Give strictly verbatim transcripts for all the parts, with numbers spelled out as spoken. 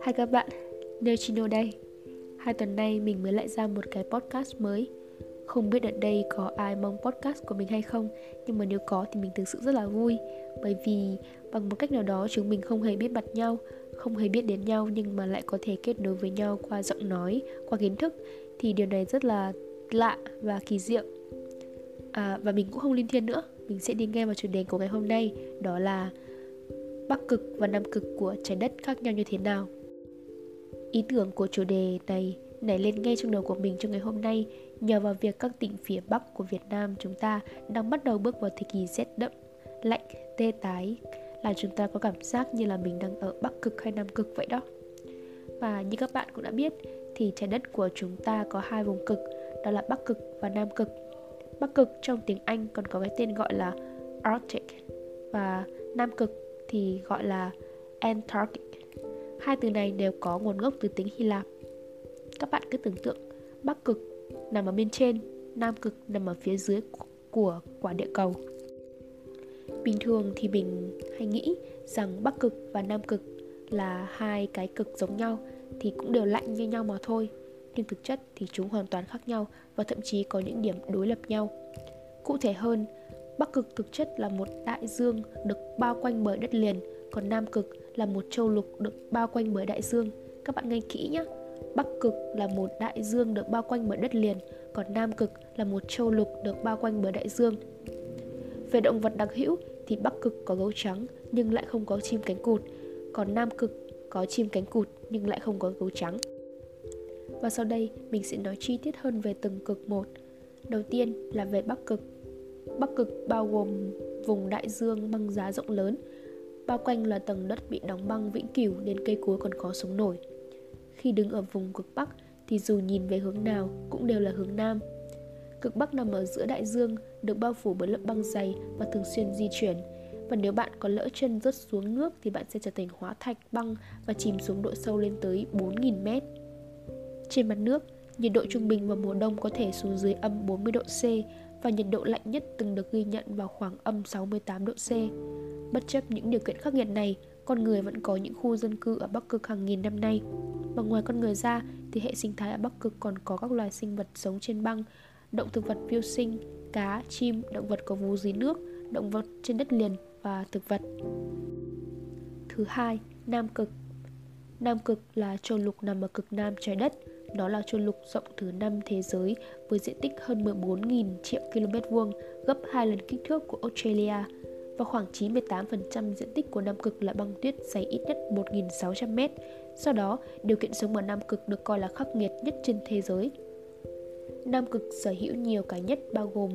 Hai các bạn, Neutrino đây. Hai tuần nay mình mới lại ra một cái podcast mới. Không biết đợt đây có ai mong podcast của mình hay không, nhưng mà nếu có thì mình thực sự rất là vui. Bởi vì bằng một cách nào đó chúng mình không hề biết mặt nhau, không hề biết đến nhau, nhưng mà lại có thể kết nối với nhau qua giọng nói, qua kiến thức. Thì điều này rất là lạ và kỳ diệu. à, Và mình cũng không linh thiêng nữa. Mình sẽ đi nghe vào chủ đề của ngày hôm nay, đó là Bắc Cực và Nam Cực của Trái Đất khác nhau như thế nào. Ý tưởng của chủ đề này nảy lên ngay trong đầu của mình trong ngày hôm nay nhờ vào việc các tỉnh phía Bắc của Việt Nam chúng ta đang bắt đầu bước vào thời kỳ rét đậm, lạnh, tê tái, là chúng ta có cảm giác như là mình đang ở Bắc Cực hay Nam Cực vậy đó. Và như các bạn cũng đã biết thì trái đất của chúng ta có hai vùng cực, đó là Bắc Cực và Nam Cực. Bắc Cực trong tiếng Anh còn có cái tên gọi là Arctic và Nam Cực thì gọi là Antarctic. Hai từ này đều có nguồn gốc từ tiếng Hy Lạp. Các bạn cứ tưởng tượng Bắc Cực nằm ở bên trên, Nam Cực nằm ở phía dưới của quả địa cầu. Bình thường thì mình hay nghĩ rằng Bắc Cực và Nam Cực là hai cái cực giống nhau thì cũng đều lạnh như nhau mà thôi. Nhưng thực chất thì chúng hoàn toàn khác nhau và thậm chí có những điểm đối lập nhau. Cụ thể hơn, Bắc Cực thực chất là một đại dương được bao quanh bởi đất liền, còn Nam Cực là một châu lục được bao quanh bởi đại dương. Các bạn nghe kỹ nhé, Bắc Cực là một đại dương được bao quanh bởi đất liền, còn Nam Cực là một châu lục được bao quanh bởi đại dương. Về động vật đặc hữu thì Bắc Cực có gấu trắng nhưng lại không có chim cánh cụt, còn Nam Cực có chim cánh cụt nhưng lại không có gấu trắng. Và sau đây mình sẽ nói chi tiết hơn về từng cực một. Đầu tiên là về Bắc Cực. Bắc Cực bao gồm vùng đại dương băng giá rộng lớn, bao quanh là tầng đất bị đóng băng vĩnh cửu đến cây cối còn có sống nổi. Khi đứng ở vùng cực Bắc thì dù nhìn về hướng nào cũng đều là hướng Nam. Cực Bắc nằm ở giữa đại dương, được bao phủ bởi lớp băng dày và thường xuyên di chuyển. Và nếu bạn có lỡ chân rớt xuống nước thì bạn sẽ trở thành hóa thạch băng và chìm xuống độ sâu lên tới bốn nghìn mét. Trên mặt nước, nhiệt độ trung bình vào mùa đông có thể xuống dưới âm bốn mươi độ C và nhiệt độ lạnh nhất từng được ghi nhận vào khoảng âm sáu mươi tám độ C. Bất chấp những điều kiện khắc nghiệt này, con người vẫn có những khu dân cư ở Bắc Cực hàng nghìn năm nay. Và ngoài con người ra thì hệ sinh thái ở Bắc Cực còn có các loài sinh vật sống trên băng, động thực vật viêu sinh, cá, chim, động vật có vú dưới nước, động vật trên đất liền và thực vật. Thứ hai, Nam Cực. Nam Cực là châu lục nằm ở cực Nam trái đất. Đó là châu lục rộng thứ năm thế giới với diện tích hơn mười bốn nghìn triệu ki lô mét vuông, gấp hai lần kích thước của Australia. Và khoảng chín mươi tám phần trăm diện tích của Nam Cực là băng tuyết dày ít nhất một nghìn sáu trăm mét. Do đó, điều kiện sống ở Nam Cực được coi là khắc nghiệt nhất trên thế giới. Nam Cực sở hữu nhiều cái nhất bao gồm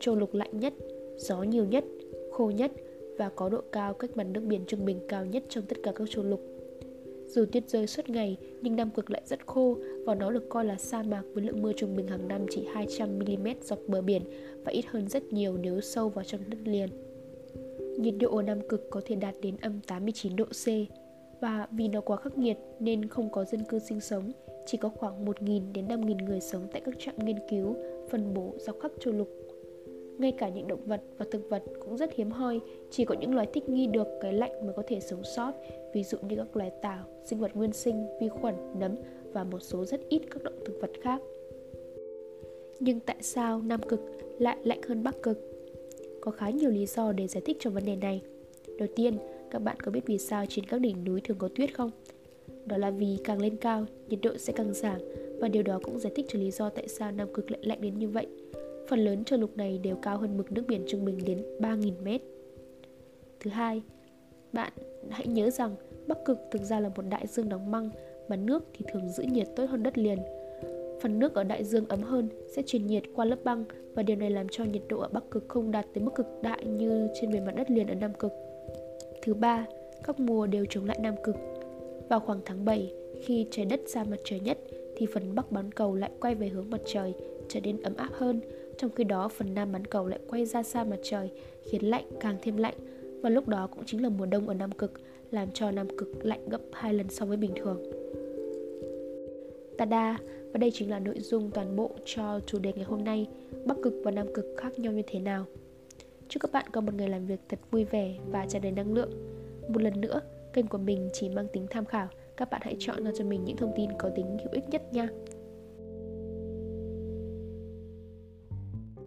châu lục lạnh nhất, gió nhiều nhất, khô nhất và có độ cao cách mặt nước biển trung bình cao nhất trong tất cả các châu lục. Dù tuyết rơi suốt ngày nhưng Nam Cực lại rất khô và nó được coi là sa mạc với lượng mưa trung bình hàng năm chỉ hai trăm mi li mét dọc bờ biển và ít hơn rất nhiều nếu sâu vào trong đất liền. Nhiệt độ ở Nam Cực có thể đạt đến âm tám mươi chín độ C và vì nó quá khắc nghiệt nên không có dân cư sinh sống, chỉ có khoảng một nghìn đến năm nghìn người sống tại các trạm nghiên cứu phân bố dọc khắp châu lục. Ngay cả những động vật và thực vật cũng rất hiếm hoi, chỉ có những loài thích nghi được cái lạnh mới có thể sống sót, ví dụ như các loài tảo, sinh vật nguyên sinh, vi khuẩn, nấm và một số rất ít các động thực vật khác. Nhưng tại sao Nam Cực lại lạnh hơn Bắc Cực? Có khá nhiều lý do để giải thích cho vấn đề này. Đầu tiên, các bạn có biết vì sao trên các đỉnh núi thường có tuyết không? Đó là vì càng lên cao, nhiệt độ sẽ càng giảm và điều đó cũng giải thích cho lý do tại sao Nam Cực lại lạnh đến như vậy. Phần lớn châu lục này đều cao hơn mực nước biển trung bình đến ba nghìn mét. Thứ hai, bạn hãy nhớ rằng Bắc Cực thực ra là một đại dương đóng băng mà nước thì thường giữ nhiệt tốt hơn đất liền. Phần nước ở đại dương ấm hơn sẽ truyền nhiệt qua lớp băng và điều này làm cho nhiệt độ ở Bắc Cực không đạt tới mức cực đại như trên bề mặt đất liền ở Nam Cực. Thứ ba, các mùa đều chống lại Nam Cực. Vào khoảng tháng bảy, khi trái đất xa mặt trời nhất thì phần Bắc bán cầu lại quay về hướng mặt trời, trở nên ấm áp hơn. Trong khi đó, phần Nam bán cầu lại quay ra xa mặt trời, khiến lạnh càng thêm lạnh. Và lúc đó cũng chính là mùa đông ở Nam Cực, làm cho Nam Cực lạnh gấp hai lần so với bình thường. Tada! Và đây chính là nội dung toàn bộ cho chủ đề ngày hôm nay, Bắc Cực và Nam Cực khác nhau như thế nào. Chúc các bạn có một ngày làm việc thật vui vẻ và tràn đầy năng lượng. Một lần nữa, kênh của mình chỉ mang tính tham khảo. Các bạn hãy chọn ra cho mình những thông tin có tính hữu ích nhất nha.